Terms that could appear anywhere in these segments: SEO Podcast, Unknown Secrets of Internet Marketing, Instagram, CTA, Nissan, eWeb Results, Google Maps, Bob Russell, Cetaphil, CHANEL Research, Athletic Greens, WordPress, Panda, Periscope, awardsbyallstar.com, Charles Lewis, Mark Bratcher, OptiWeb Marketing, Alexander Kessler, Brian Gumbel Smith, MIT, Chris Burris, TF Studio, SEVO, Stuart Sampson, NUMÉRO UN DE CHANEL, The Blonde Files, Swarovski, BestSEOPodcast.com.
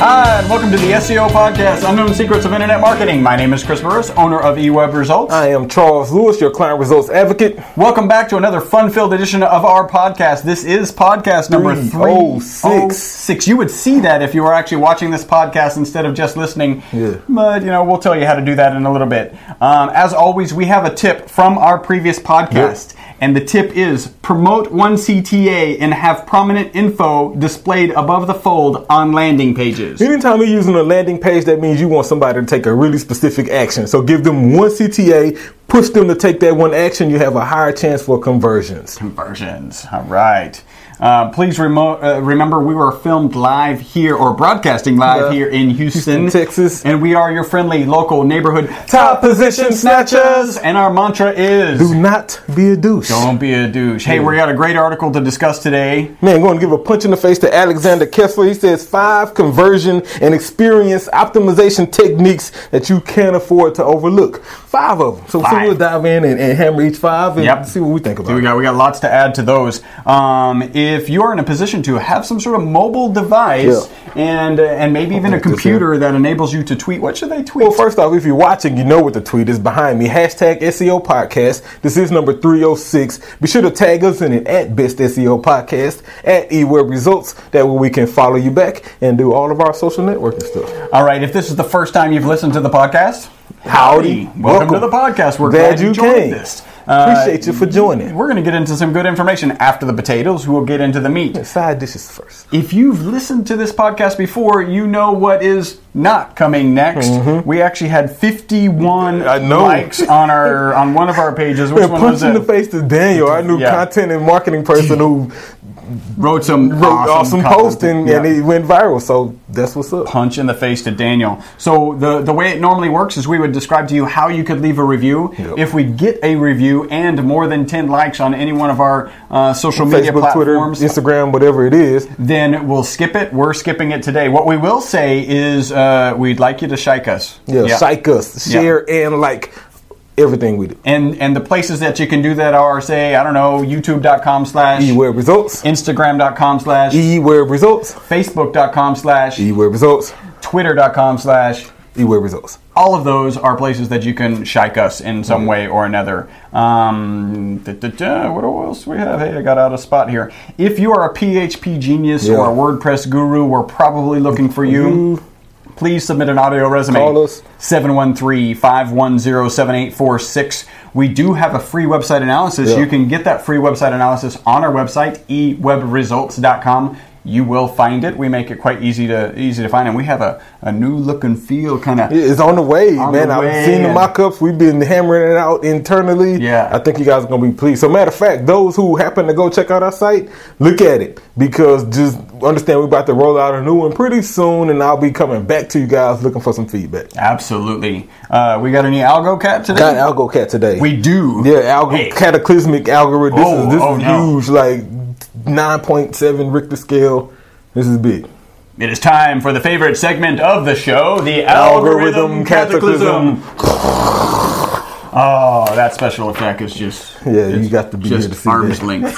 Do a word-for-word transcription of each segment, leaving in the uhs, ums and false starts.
Hi, and welcome to the S E O Podcast, Unknown Secrets of Internet Marketing. My name is Chris Burris, owner of eWeb Results. I am Charles Lewis, your client results advocate. Welcome back to another fun-filled edition of our podcast. This is podcast number three oh six. You would see that if you were actually watching this podcast instead of just listening. Yeah. But, you know, we'll tell you how to do that in a little bit. Um, as always, we have a tip from our previous podcast. Yep. And the tip is promote one C T A and have prominent info displayed above the fold on landing pages. Anytime you're using a landing page, that means you want somebody to take a really specific action. So give them one C T A, push them to take that one action. You have a higher chance for conversions. Conversions. All right. Uh, please remote, uh, remember we were filmed live here or broadcasting live yeah. here in Houston, Houston, Texas. And we are your friendly local neighborhood top position snatchers. And our mantra is do not be a douche. Don't be a douche. Hey, yeah. we got a great article to discuss today. Man, going to give a punch in the face to Alexander Kessler. He says five conversion and experience optimization techniques that you can't afford to overlook. Five of them. So, so we'll dive in and, and hammer each five and yep. see what we think about. So we got we got lots to add to those. Um, it If you're in a position to have some sort of mobile device yeah. and uh, and maybe even a computer that enables you to tweet, what should they tweet? Well, first off, if you're watching, you know what the tweet is behind me. Hashtag S E O Podcast. This is number three oh six. Be sure to tag us in it at Best S E O Podcast, at eWeb Results. That way we can follow you back and do all of our social networking stuff. All right. If this is the first time you've listened to the podcast, howdy. Welcome, welcome to the podcast. We're glad, glad you joined us. Uh, Appreciate you for joining. We're going to get into some good information after the potatoes. We'll get into the meat. Yeah, side dishes first. If you've listened to this podcast before, you know what is not coming next. Mm-hmm. We actually had fifty-one likes on our on one of our pages. Which yeah, one was it? Punch in the face to Daniel, our new yeah. content and marketing person who wrote some wrote awesome, awesome posts and, yeah. and it went viral. So that's what's up. Punch in the face to Daniel. So the, the way it normally works is we would describe to you how you could leave a review. Yep. If we get a review and more than ten likes on any one of our uh, social Facebook, media platforms, Twitter, Instagram, whatever it is, then we'll skip it. We're skipping it today. What we will say is uh, we'd like you to shike us. Yeah, yeah. shike us. Share yeah. and like everything we do. And and the places that you can do that are, say, I don't know, YouTube.com slash eWeb Results, Instagram.com slash eWeb Results, Facebook.com slash eWeb Results, Twitter.com slash eWeb Results. All of those are places that you can shike us in some way or another. Um, da, da, da, what else do we have? Hey, I got out of spot here. If you are a P H P genius yeah. or a WordPress guru, we're probably looking for you. Please submit an audio resume. Call us. seven one three, five one zero, seven eight four six. We do have a free website analysis. Yeah. You can get that free website analysis on our website, e web results dot com. You will find it. We make it quite easy to easy to find, and we have a, a new look and feel kind of. It's on the way, on man. The I've way seen the mock-ups. We've been hammering it out internally. Yeah, I think you guys are gonna be pleased. So, matter of fact, those who happen to go check out our site, look at it because just understand we're about to roll out a new one pretty soon, and I'll be coming back to you guys looking for some feedback. Absolutely. Uh, we got any algo cat today? Got algo cat today. We do. Yeah, algo hey. cataclysmic algorithm. This oh, is this oh, is no. huge. Like. nine point seven Richter scale. This is big. It is time for the favorite segment of the show, the Algorithm, algorithm Cataclysm. cataclysm. Oh, that special effect is just... Yeah, you got to be here to see just arm's length.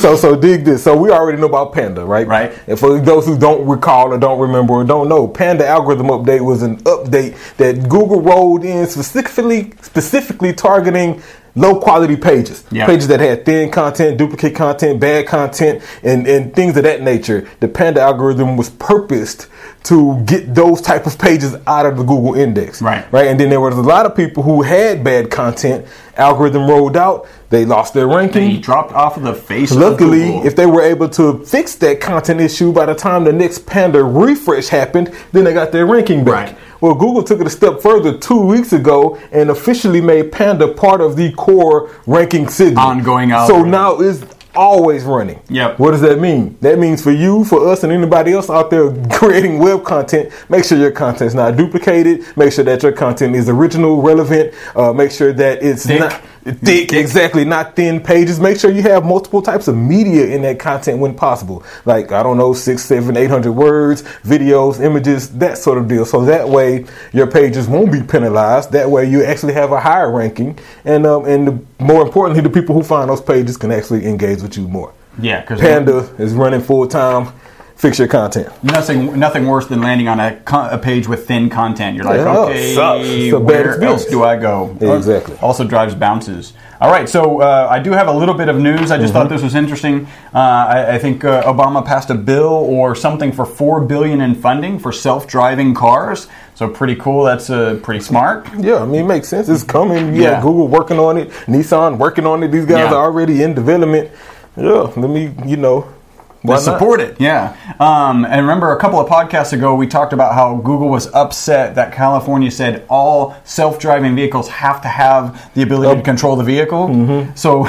so, so dig this. So we already know about Panda, right? Right. And for those who don't recall or don't remember or don't know, Panda Algorithm Update was an update that Google rolled in specifically, specifically targeting... low quality pages, yep. pages that had thin content, duplicate content, bad content, and, and things of that nature. The Panda algorithm was purposed to get those type of pages out of the Google index. Right. Right. And then there was a lot of people who had bad content. Algorithm rolled out. They lost their ranking. They dropped off of the face. Luckily, of Google. If they were able to fix that content issue by the time the next Panda refresh happened, then they got their ranking back. Right. Well, Google took it a step further two weeks ago and officially made Panda part of the core ranking signal. Ongoing algorithm. So now it's always running. Yep. What does that mean? That means for you, for us, and anybody else out there creating web content, make sure your content's not duplicated. Make sure that your content is original, relevant. Uh, make sure that it's thick. not... Thick, exactly, not thin pages. Make sure you have multiple types of media in that content when possible. Like, I don't know, six, seven, eight hundred words, videos, images, that sort of deal. So that way your pages won't be penalized. That way you actually have a higher ranking. And um, and the, more importantly, the people who find those pages can actually engage with you more. Yeah, because Panda is running full time. fix your content. Nothing nothing worse than landing on a, con- a page with thin content. You're like, yeah, okay, so where else do I go? Exactly. Also drives bounces. All right, so uh, I do have a little bit of news. I just mm-hmm. thought this was interesting. Uh, I, I think uh, Obama passed a bill or something for four billion dollars in funding for self-driving cars. So pretty cool. That's uh, pretty smart. Yeah, I mean, it makes sense. It's coming. You yeah. got Google working on it. Nissan working on it. These guys yeah. are already in development. Yeah, let me, you know. Why they support not? It, yeah. Um, and remember, a couple of podcasts ago, we talked about how Google was upset that California said all self-driving vehicles have to have the ability to control the vehicle. Mm-hmm. So,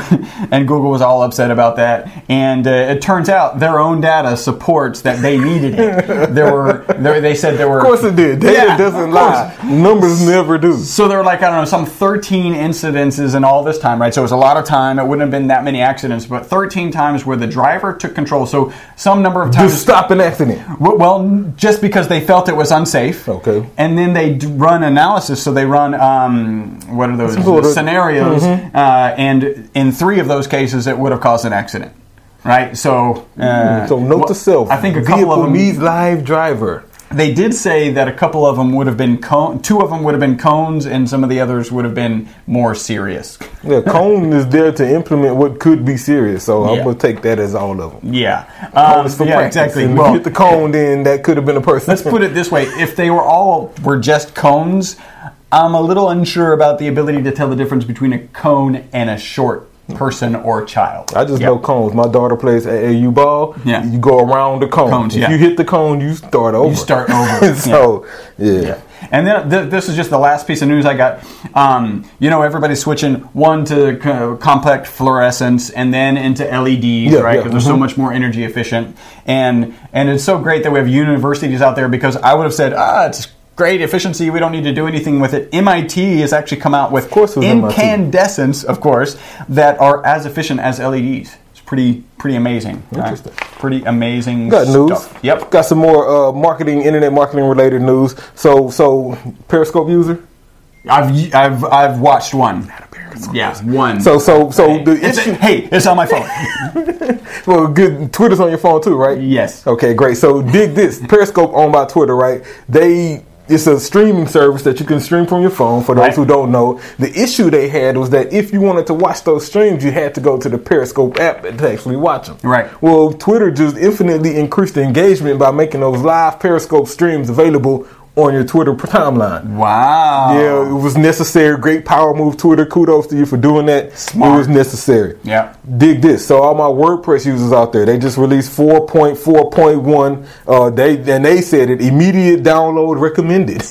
and Google was all upset about that. And uh, it turns out their own data supports that they needed it. There were, there, they said there were. Of course it did. Data yeah, doesn't lie. Numbers never do. So there were like, I don't know, some thirteen incidences in all this time, right? So it was a lot of time. It wouldn't have been that many accidents, but thirteen times where the driver took control. So So some number of times... To stop an accident. Well, just because they felt it was unsafe. Okay. And then they run analysis. So they run, um, what are those? Cool. Scenarios. Mm-hmm. Uh, and in three of those cases, it would have caused an accident. Right? So... Uh, so note well, to self. I think a couple of them... needs live driver. They did say that a couple of them would have been... Cone, two of them would have been cones, and some of the others would have been more serious. Yeah, cone is there to implement what could be serious, so yeah. I'm going to take that as all of them. Yeah. Um, yeah, exactly. If well, you hit the cone, then that could have been a person. Let's put it this way. If they were all were just cones, I'm a little unsure about the ability to tell the difference between a cone and a short person or child. I just yep. know cones. My daughter plays A A U ball. Yeah. You go around the cone. Cones, if yeah. you hit the cone, you start over. You start over. so, yeah. yeah. yeah. And then th- this is just the last piece of news I got. Um, you know, everybody's switching one to c- compact fluorescence and then into L E Ds, yeah, right? Because yeah. they're mm-hmm. so much more energy efficient. And and it's so great that we have universities out there, because I would have said, ah, it's great efficiency, we don't need to do anything with it. M I T has actually come out with of course incandescents, M I T. Of course, that are as efficient as L E Ds. It's pretty pretty amazing. Interesting. Right? Pretty amazing got stuff. News. Yep. Got some more uh, marketing, internet marketing related news. So so Periscope user? I've I've I've watched one. Yeah, one. So so so hey, the it's, it's, hey, it's on my phone. Well, good. Twitter's on your phone too, right? Yes. Okay, great. So dig this. Periscope owned by Twitter, right? They It's a streaming service that you can stream from your phone, for those right. who don't know. The issue they had was that if you wanted to watch those streams, you had to go to the Periscope app and actually watch them. Right. Well, Twitter just infinitely increased the engagement by making those live Periscope streams available on your Twitter timeline. Wow. Yeah, it was necessary. Great power move, Twitter. Kudos to you for doing that. Smart. It was necessary. Yeah. Dig this. So all my WordPress users out there, they just released four point four point one. Uh, they and they said it immediate download recommended.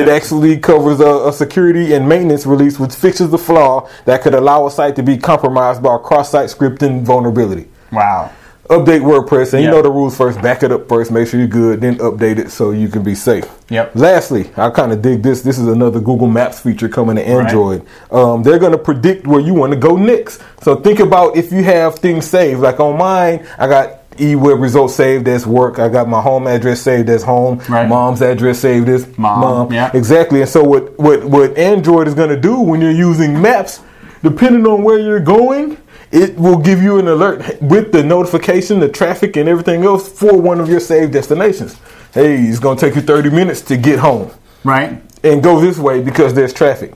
It actually covers a, a security and maintenance release which fixes the flaw that could allow a site to be compromised by a cross-site scripting vulnerability. Wow. Update WordPress, and yep. you know the rules first. Back it up first. Make sure you're good. Then update it so you can be safe. Yep. Lastly, I kind of dig this. This is another Google Maps feature coming to Android. Right. Um, they're going to predict where you want to go next. So think about if you have things saved. Like on mine, I got eWeb Results saved as work. I got my home address saved as home. Right. Mom's address saved as mom. mom. Yeah. Exactly. And so what, what, what Android is going to do when you're using Maps, depending on where you're going, it will give you an alert with the notification, the traffic, and everything else for one of your saved destinations. Hey, it's going to take you thirty minutes to get home. Right. And go this way because there's traffic.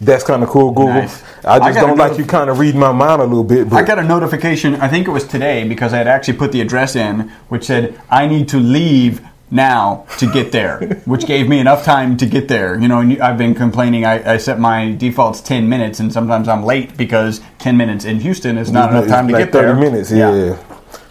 That's kind of cool, Google. Nice. I just I don't notif- like you kind of reading my mind a little bit. But I got a notification, I think it was today, because I had actually put the address in, which said, I need to leave now to get there, which gave me enough time to get there. You know, and I've been complaining. I, I set my defaults ten minutes, and sometimes I'm late because ten minutes in Houston is not enough time to get there. thirty minutes, yeah. yeah.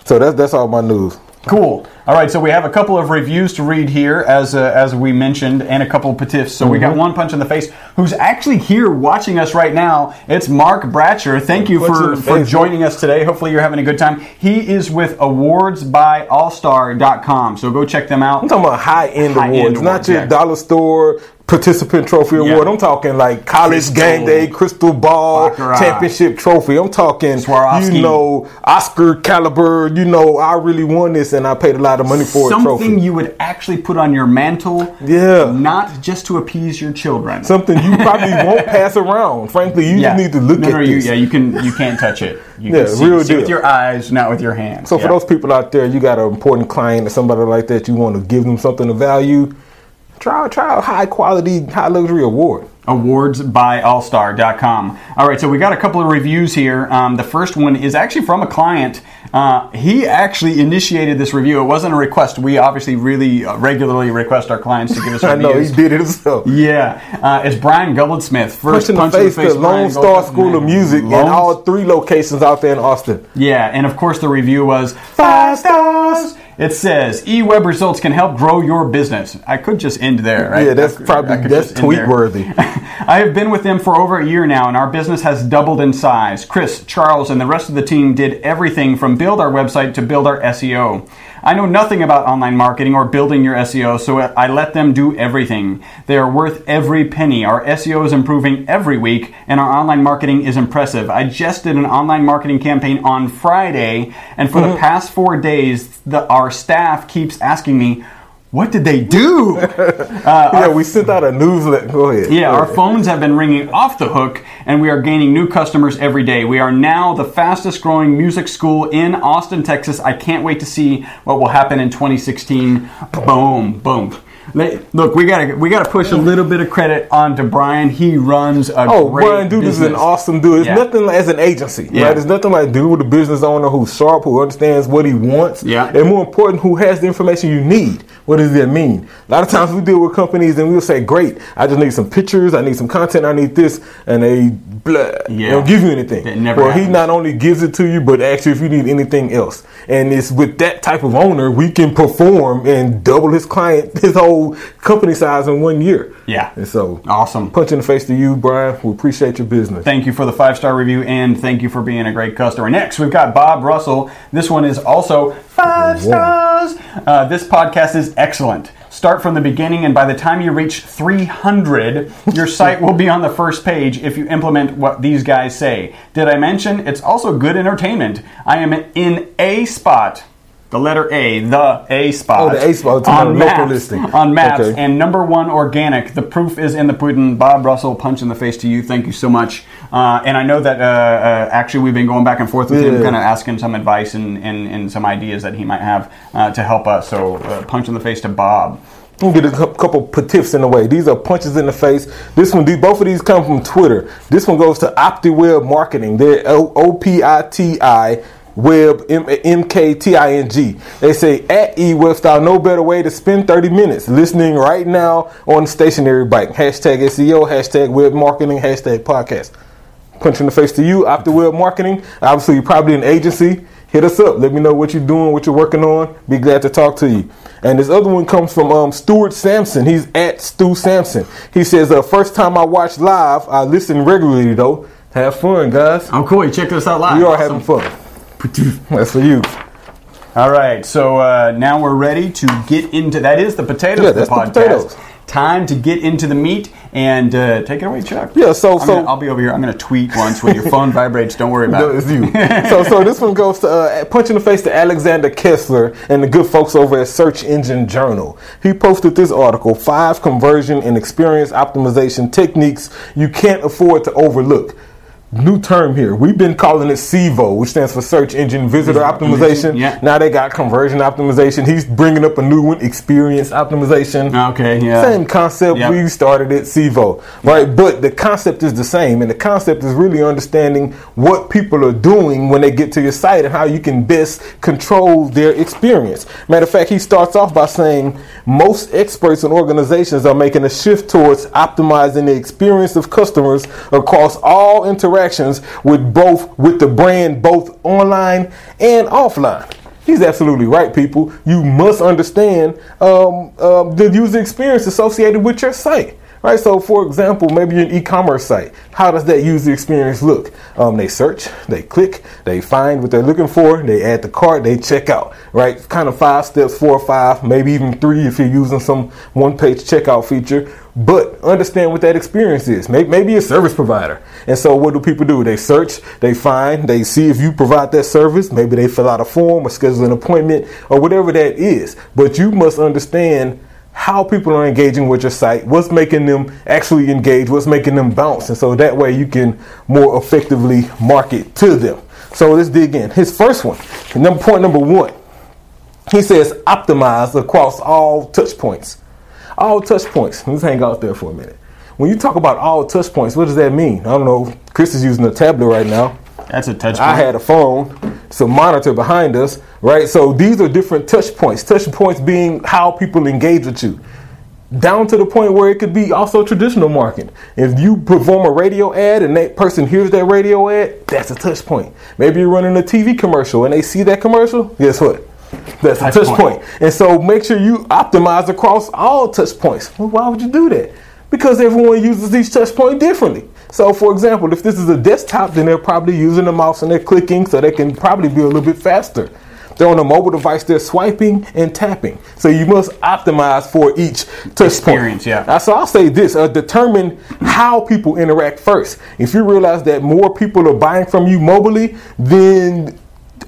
So that's that's all my news. Cool. All right, so we have a couple of reviews to read here, as uh, as we mentioned, and a couple of petiffs. So mm-hmm. we got one punch in the face, who's actually here watching us right now. It's Mark Bratcher. Thank you for, for joining us today. Hopefully you're having a good time. He is with awards by all star dot com, so go check them out. I'm talking about high-end high awards, end awards, not your yeah. dollar store participant trophy award. Yep. I'm talking like college crystal, game day, crystal ball, Baccarat. Championship trophy. I'm talking, Swarovski. You know, Oscar caliber, you know, I really won this and I paid a lot of money for it trophy. Something you would actually put on your mantle, yeah, not just to appease your children. Something you probably won't pass around. Frankly, you yeah. just need to look no, at no, this. You, yeah, you, can, you can't touch it. You yeah, can see, real see deal. With your eyes, not with your hands. So yeah. for those people out there, you got an important client or somebody like that, you want to give them something of value, Try, try a high quality, high luxury award. awards by all star dot com. All right, so we got a couple of reviews here. Um, the first one is actually from a client. Uh, he actually initiated this review. It wasn't a request. We obviously really uh, regularly request our clients to give us reviews. I know, he did it himself. Yeah. Uh, it's Brian Gumbel Smith. First punch in the face to Lone Star School of Music in all three locations out there in Austin. Yeah, and of course the review was five stars. It says, eWeb Results can help grow your business. I could just end there, right? Yeah, that's probably, that's tweet worthy. I have been with them for over a year now, and our business has doubled in size. Chris, Charles, and the rest of the team did everything from build our website to build our S E O. I know nothing about online marketing or building your S E O, so I let them do everything. They are worth every penny. Our S E O is improving every week, and our online marketing is impressive. I just did an online marketing campaign on Friday, and for mm-hmm. the past four days, the, our staff keeps asking me, what did they do? Uh, yeah, we sent out a newsletter. Go ahead. Yeah, Go ahead. Our phones have been ringing off the hook, and we are gaining new customers every day. We are now the fastest growing music school in Austin, Texas. I can't wait to see what will happen in twenty sixteen. Boom, boom. Look, we gotta we gotta push a little bit of credit onto Brian. He runs a oh, great Brian, dude, business. Is an awesome dude. It's yeah. nothing like, as an agency, yeah. right? It's nothing like dude with a business owner who's sharp, who understands what he wants, yeah. and more important, who has the information you need. What does that mean? A lot of times we deal with companies and we'll say, "Great, I just need some pictures, I need some content, I need this," and they blah, yeah. don't give you anything. That never well, happens. He not only gives it to you, but actually, if you need anything else, and it's with that type of owner, we can perform and double his client, his whole company size in one year. Yeah. And so awesome. Punch in the face to you, Brian. We appreciate your business. Thank you for the five-star review and thank you for being a great customer. Next, we've got Bob Russell. This one is also five stars. Uh, this podcast is excellent. Start from the beginning, and by the time you reach three hundred, your site will be on the first page if you implement what these guys say. Did I mention it's also good entertainment? I am in a spot. The letter A, the A spot. Oh, the A spot. It's on maps, local listing. On maps. Okay. And number one organic. The proof is in the pudding. Bob Russell, punch in the face to you. Thank you so much. Uh, and I know that uh, uh, actually we've been going back and forth with yeah. him, kind of asking some advice and, and, and some ideas that he might have uh, to help us. So uh, punch in the face to Bob. We'll get a couple patiffs in the way. These are punches in the face. This one, these, both of these come from Twitter. This one goes to OptiWeb Marketing. They're O P I T I. Web M K T I N G. They say at eWeb style, no better way to spend thirty minutes listening right now on the stationary bike. Hashtag S E O, hashtag web marketing, hashtag podcast. Punch in the face to you, OptiWeb Marketing. Obviously, you're probably an agency. Hit us up. Let me know what you're doing, what you're working on. Be glad to talk to you. And this other one comes from um, Stuart Sampson. He's at Stu Sampson. He says, uh, first time I watch live, I listen regularly though. Have fun, guys. I'm cool. You check us out live. We are awesome. Having fun. That's for you. All right, so uh, now we're ready to get into, that is the potatoes yeah, of the podcast. The potatoes. Time to get into the meat and uh, take it away, Chuck. Yeah, so... so gonna, I'll be over here. I'm going to tweet once when your phone vibrates. Don't worry about no, it. It's you. so, so this one goes to, uh, punch in the face to Alexander Kessler and the good folks over at Search Engine Journal. He posted this article, Five Conversion and Experience Optimization Techniques You Can't Afford to Overlook. New term here. We've been calling it S E V O, which stands for Search Engine Visitor Optimization. Yeah. Now they got Conversion Optimization. He's bringing up a new one, Experience Optimization. Okay, yeah. Same concept. Yep. We started it, S E V O, right? Yep. But the concept is the same, and the concept is really understanding what people are doing when they get to your site and how you can best control their experience. Matter of fact, he starts off by saying most experts and organizations are making a shift towards optimizing the experience of customers across all interactions with both with the brand, both online and offline. He's absolutely right, people. You must understand um, uh, the user experience associated with your site. right? So for example, maybe you're an e-commerce site. How does that user experience look? Um, they search, they click, they find what they're looking for, they add the cart, they check out, right? Kind of five steps, four or five, maybe even three if you're using some one-page checkout feature. But understand what that experience is. Maybe, maybe a service provider. And so what do people do? They search, they find, they see if you provide that service. Maybe they fill out a form or schedule an appointment or whatever that is. But you must understand how people are engaging with your site, what's making them actually engage, what's making them bounce. And so that way you can more effectively market to them. So let's dig in. His first one, number point number one, he says optimize across all touch points. All touch points. Let's hang out there for a minute. When you talk about all touch points, what does that mean? I don't know. Chris is using a tablet right now. That's a touch point. I had a phone, some monitor behind us, right? So these are different touch points. Touch points being how people engage with you. Down to the point where it could be also traditional marketing. If you perform a radio ad and that person hears that radio ad, that's a touch point. Maybe you're running a T V commercial and they see that commercial, guess what? That's a touch point. And so make sure you optimize across all touch points. Well, why would you do that? Because everyone uses each touch point differently. So, for example, if this is a desktop, then they're probably using the mouse and they're clicking, so they can probably be a little bit faster. They're on a mobile device, they're swiping and tapping. So you must optimize for each touch experience, point. Yeah. So I'll say this, uh, determine how people interact first. If you realize that more people are buying from you mobilely, then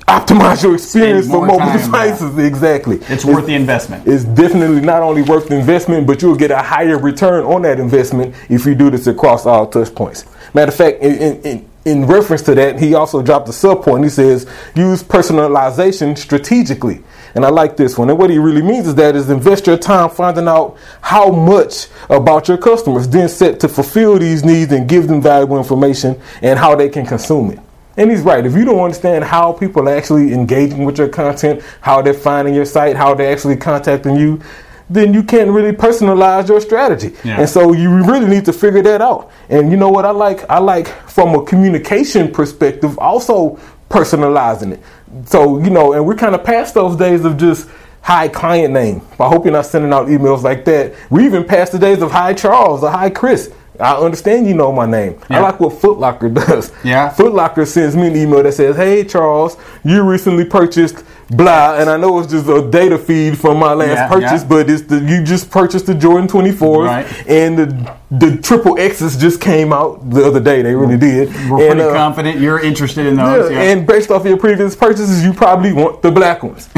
optimize your experience for mobile time, devices. Yeah. Exactly. It's, it's worth the investment. It's definitely not only worth the investment, but you'll get a higher return on that investment if you do this across all touch points. Matter of fact, in, in, in, in reference to that, he also dropped a sub point. He says, use personalization strategically. And I like this one. And what he really means is that is invest your time finding out how much about your customers, then set to fulfill these needs and give them valuable information and how they can consume it. And he's right. If you don't understand how people are actually engaging with your content, how they're finding your site, how they're actually contacting you, then you can't really personalize your strategy. Yeah. And so you really need to figure that out. And you know what I like? I like from a communication perspective, also personalizing it. So, you know, and we're kind of past those days of just high client name. I hope you're not sending out emails like that. We even past the days of hi Charles or hi Chris. I understand you know my name. Yeah. I like what Foot Locker does. Yeah. Foot Locker sends me an email that says, hey, Charles, you recently purchased blah, and I know it's just a data feed from my last yeah, purchase, yeah. but it's the you just purchased the Jordan twenty-fours, right. and the the triple X's just came out the other day. They really did. We're and, pretty uh, confident you're interested in those. Yeah, yeah. And based off of your previous purchases, you probably want the black ones.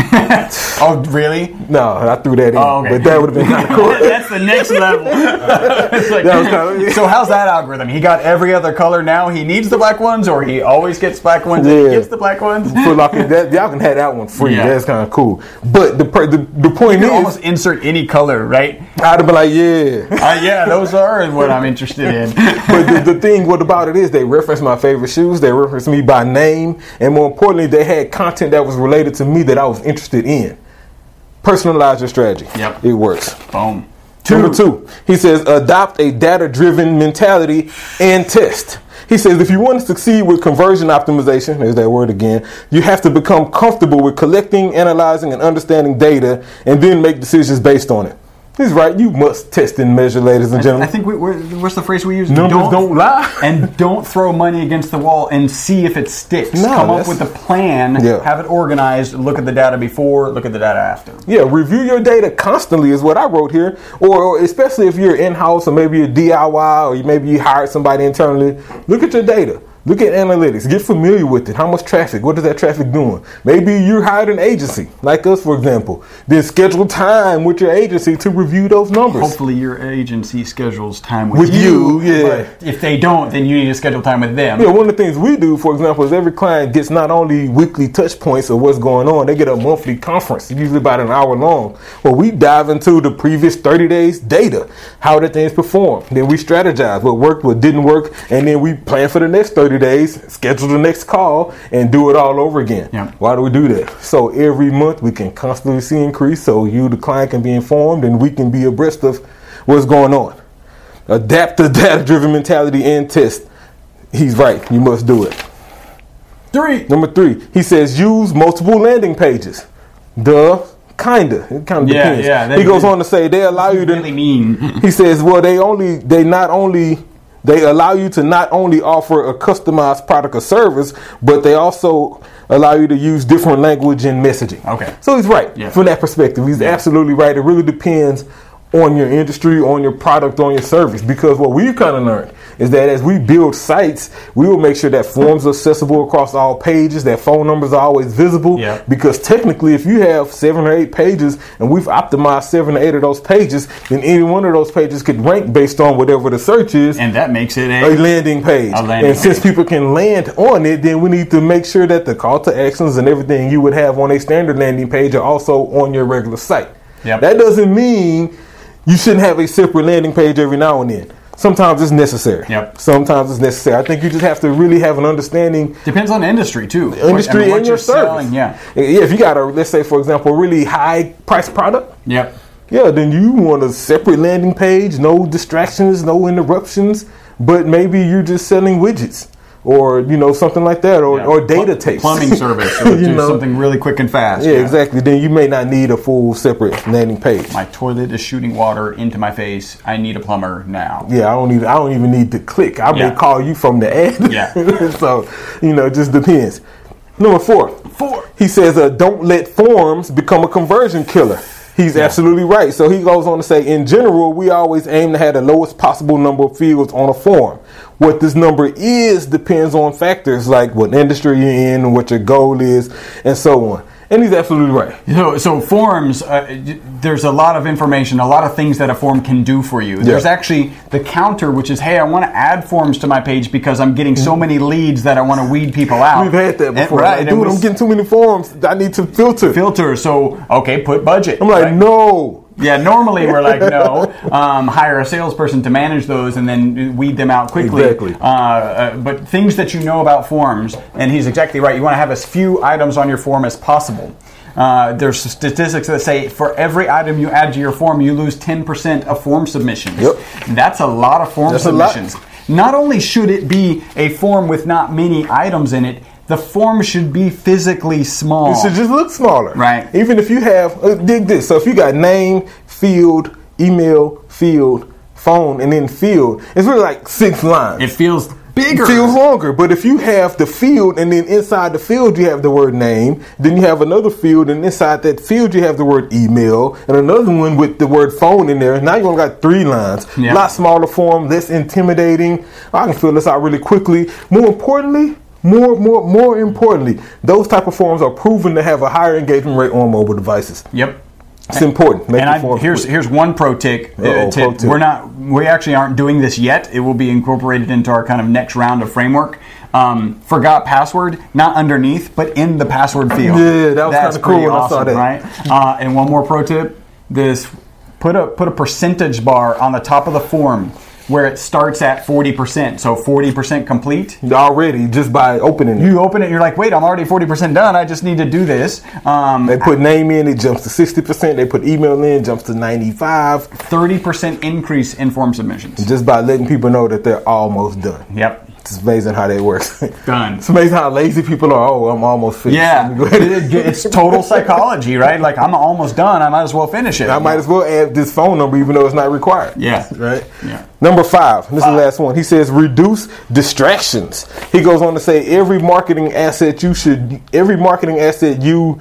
Oh, really? No, I threw that in, oh, okay. But that would have been kind of cool. That's the next level. It's like, kind of, so how's that algorithm? He got every other color now. He needs the black ones, or he always gets black ones yeah. and he gets the black ones? Foot Locker, that, y'all can have that one. Yeah. That's kind of cool, but the the, the point you is, almost insert any color, right? I'd be like, yeah, uh, yeah, those are what I'm interested in. But the, the thing, what about it is, they reference my favorite shoes, they reference me by name, and more importantly, they had content that was related to me that I was interested in. Personalize your strategy. Yep, it works. Boom. Two. Number two, he says, adopt a data-driven mentality and test. He says, if you want to succeed with conversion optimization, there's that word again, you have to become comfortable with collecting, analyzing, and understanding data, and then make decisions based on it. He's right. You must test and measure, ladies and gentlemen. I, I think we, we're, what's the phrase we use? Numbers don't, don't lie. And don't throw money against the wall and see if it sticks. No, come up with a plan. Yeah. Have it organized. Look at the data before. Look at the data after. Yeah. Review your data constantly is what I wrote here. Or, or especially if you're in-house or maybe you're D I Y or you, maybe you hired somebody internally. Look at your data. Look at analytics. Get familiar with it. How much traffic? What is that traffic doing? Maybe you hired an agency, like us, for example. Then schedule time with your agency to review those numbers. Hopefully your agency schedules time with, with you. you. Yeah. But if they don't, then you need to schedule time with them. Yeah, one of the things we do, for example, is every client gets not only weekly touch points of what's going on, they get a monthly conference, usually about an hour long, where we dive into the previous thirty days data. How did things perform? Then we strategize what worked, what didn't work, and then we plan for the next thirty days, schedule the next call, and do it all over again. Yeah. Why do we do that? So every month we can constantly see increase, so you, the client, can be informed and we can be abreast of what's going on. Adapt the data-driven mentality and test. He's right. You must do it. Three. Number three. He says use multiple landing pages. Duh. Kinda, it kind of yeah, depends. Yeah, that, he goes on to say they allow you to. Really mean. He says, well, they only they not only they allow you to not only offer a customized product or service, but they also allow you to use different language and messaging. Okay, so he's right yeah. from that perspective. He's yeah. absolutely right. It really depends on your industry, on your product, on your service. Because what we've kind of learned is that as we build sites, we will make sure that forms are accessible across all pages, that phone numbers are always visible. Yeah. Because technically, if you have seven or eight pages and we've optimized seven or eight of those pages, then any one of those pages could rank based on whatever the search is. And that makes it a, a landing page. A landing and since page. People can land on it, then we need to make sure that the call to actions and everything you would have on a standard landing page are also on your regular site. Yep. That doesn't mean you shouldn't have a separate landing page every now and then. Sometimes it's necessary. Yep. Sometimes it's necessary. I think you just have to really have an understanding. Depends on the industry, too. The industry I mean, and your service. Selling, yeah. yeah. If you got a, let's say, for example, a really high-priced product. Yep. Yeah, then you want a separate landing page, no distractions, no interruptions, but maybe you're just selling widgets. Or, you know, something like that. Or, yeah. or data tapes. Plumbing service. Or you know? Something really quick and fast. Yeah, yeah, exactly. Then you may not need a full separate landing page. My toilet is shooting water into my face. I need a plumber now. Yeah, I don't even, I don't even need to click. I yeah. may call you from the ad. Yeah. So, you know, it just depends. Number four. Four. He says, uh, don't let forms become a conversion killer. He's yeah. absolutely right. So he goes on to say, in general, we always aim to have the lowest possible number of fields on a form. What this number is depends on factors like what industry you're in and what your goal is and so on. And he's absolutely right. So, so forms, uh, there's a lot of information, a lot of things that a form can do for you. Yeah. There's actually the counter, which is, hey, I want to add forms to my page because I'm getting so many leads that I want to weed people out. We've had that before. And, right, like, dude, was, I'm getting too many forms. I need to filter. Filter. So, okay, put budget. I'm like, right? no. Yeah, normally we're like, no, um, hire a salesperson to manage those and then weed them out quickly. Exactly. Uh, uh, but things that you know about forms, and he's exactly right, you want to have as few items on your form as possible. Uh, there's statistics that say for every item you add to your form, you lose ten percent of form submissions. Yep. That's a lot of form That's submissions. Not only should it be a form with not many items in it, the form should be physically small. It should just look smaller. Right. Even if you have, uh, dig this. So if you got name, field, email, field, phone, and then field, it's really like six lines. It feels bigger. It feels longer. But if you have the field and then inside the field you have the word name, then you have another field and inside that field you have the word email and another one with the word phone in there. Now you only got three lines. A yeah. lot smaller form, less intimidating. I can fill this out really quickly. More importantly, More, more, more importantly, those type of forms are proven to have a higher engagement rate on mobile devices. Yep, it's important. Make and I, here's quick. here's one pro tip. Uh, pro tip. We're not, we actually aren't doing this yet. It will be incorporated into our kind of next round of framework. Um, forgot password, not underneath, but in the password field. Yeah, that was kind of cool. When awesome, I saw that. Right? Uh, and one more pro tip: this put a put a percentage bar on the top of the form, where it starts at forty percent. So forty percent complete. Already, just by opening it. You open it, you're like, wait, I'm already forty percent done. I just need to do this. Um, they put name in, it jumps to sixty percent. They put email in, jumps to ninety-five. thirty percent increase in form submissions. Just by letting people know that they're almost done. Yep. It's amazing how that works. Done. It's amazing how lazy people are. Oh, I'm almost finished. Yeah. it, it, it's total psychology, right? Like, I'm almost done. I might as well finish it. I might as well add this phone number even though it's not required. Yeah. Right? Yeah. Number five. This five. is the last one. He says, reduce distractions. He goes on to say, every marketing asset you should, every marketing asset you,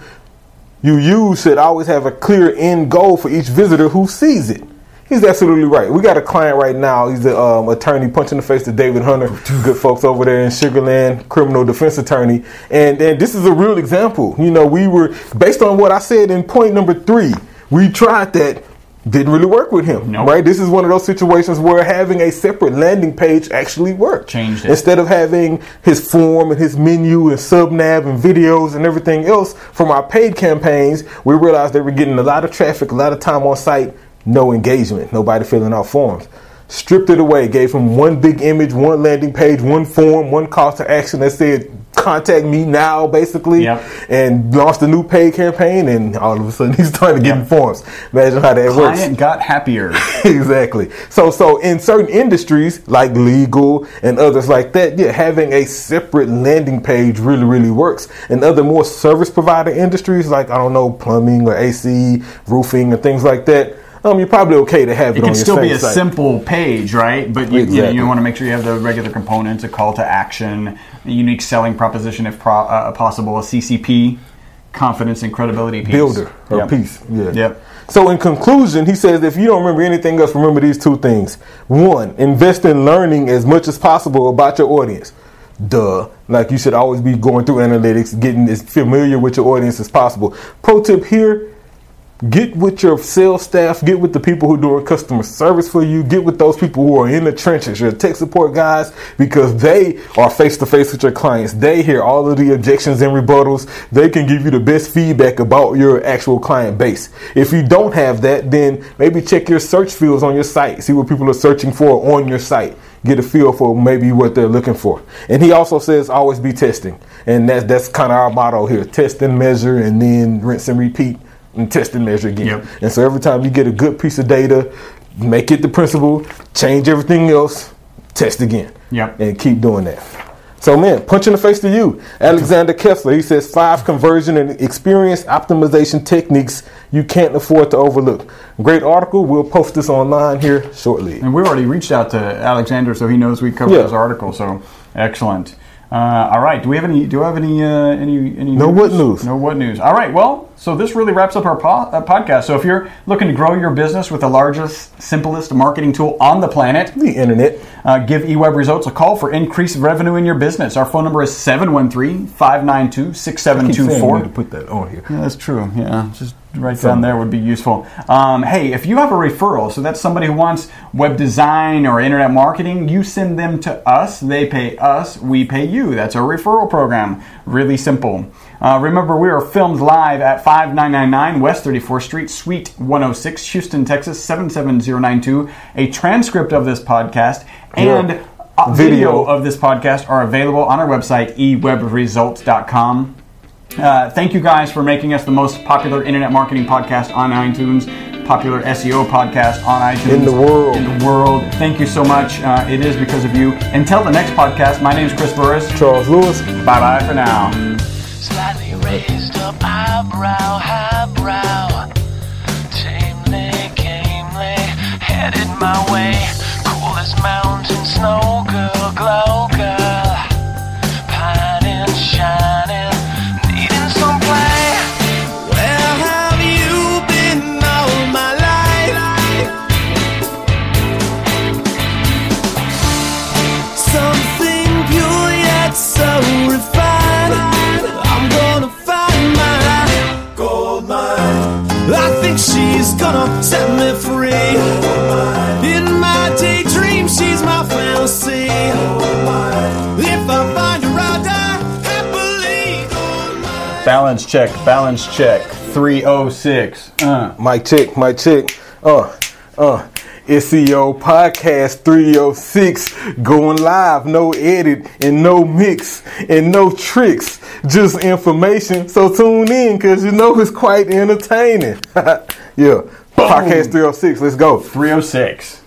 you use should always have a clear end goal for each visitor who sees it. He's absolutely right. We got a client right now. He's an um, attorney, punch in the face to David Hunter. Good folks over there in Sugar Land, criminal defense attorney. And and this is a real example. You know, we were, based on what I said in point number three, we tried that. Didn't really work with him, nope. right? This is one of those situations where having a separate landing page actually worked. Changed it. Instead of having his form and his menu and sub-nav and videos and everything else from our paid campaigns, we realized they were getting a lot of traffic, a lot of time on site, no engagement, nobody filling out forms. Stripped it away, gave him one big image, one landing page, one form, one call to action that said, contact me now, basically, yep. and launched a new paid campaign, and all of a sudden he's starting to get yep. forms. Imagine how that Client works. Client got happier. Exactly. So, so in certain industries like legal and others like that, yeah, having a separate landing page really, really works. In other more service provider industries, like, I don't know, plumbing or A C, roofing and things like that, Um, you're probably okay to have it, it on your site. It can still be a site. Simple page, right? But you, exactly. you, know, you want to make sure you have the regular components, a call to action, a unique selling proposition if pro, uh, possible, a C C P, confidence and credibility piece. Builder or yep. piece. Yeah. Yep. So in conclusion, he says, if you don't remember anything else, remember these two things. One, invest in learning as much as possible about your audience. Duh. Like, you should always be going through analytics, getting as familiar with your audience as possible. Pro tip here. Get with your sales staff, get with the people who are doing customer service for you, get with those people who are in the trenches, your tech support guys, because they are face-to-face with your clients. They hear all of the objections and rebuttals. They can give you the best feedback about your actual client base. If you don't have that, then maybe check your search fields on your site, see what people are searching for on your site. Get a feel for maybe what they're looking for. And he also says always be testing. And that's, that's kind of our motto here, test and measure and then rinse and repeat. And test and measure again. Yep. And so every time you get a good piece of data, make it the principle, change everything else, test again. Yep. And keep doing that. So, man, punch in the face to you. Alexander Kessler, he says five conversion and experience optimization techniques you can't afford to overlook. Great article. We'll post this online here shortly. And we already reached out to Alexander, so he knows we covered yeah. his article. So, excellent. Uh, all right. Do we have any? Do I have any? Uh, any? Any? No news? What news? No what news? All right. Well, so this really wraps up our po- uh, podcast. So if you're looking to grow your business with the largest, simplest marketing tool on the planet, the internet, uh, give eWeb Results a call for increased revenue in your business. Our phone number is seven one three, five nine two, six seven two four. I need to put that on here. Yeah, that's true. Yeah, just. Right down there would be useful. Um, hey, if you have a referral, so that's somebody who wants web design or internet marketing, you send them to us. They pay us. We pay you. That's our referral program. Really simple. Uh, remember, we are filmed live at five nine nine nine West thirty-fourth Street, Suite one oh six, Houston, Texas, seven seven zero nine two. A transcript of this podcast and yeah. a video. video of this podcast are available on our website, e web results dot com. Uh, thank you guys for making us the most popular internet marketing podcast on iTunes, popular S E O podcast on iTunes. In the world. In the world. Thank you so much. Uh, it is because of you. Until the next podcast, my name is Chris Burris. Charles Lewis. Bye-bye for now. Slightly raised up, eyebrow, highbrow. Tamely, gamely, headed my way. Cool as mountain snow, girl, glow, girl. Pine and shining. She's gonna set me free. In my daydream, she's my fantasy. If I find her, I'll die happily. Oh, balance check, balance check. three oh six. Uh. Mic check, mic check. Uh, uh. S E O Podcast three oh six, going live, no edit, and no mix, and no tricks, just information. So tune in, because you know it's quite entertaining. Yeah, Boom. Podcast three oh six, let's go. three oh six.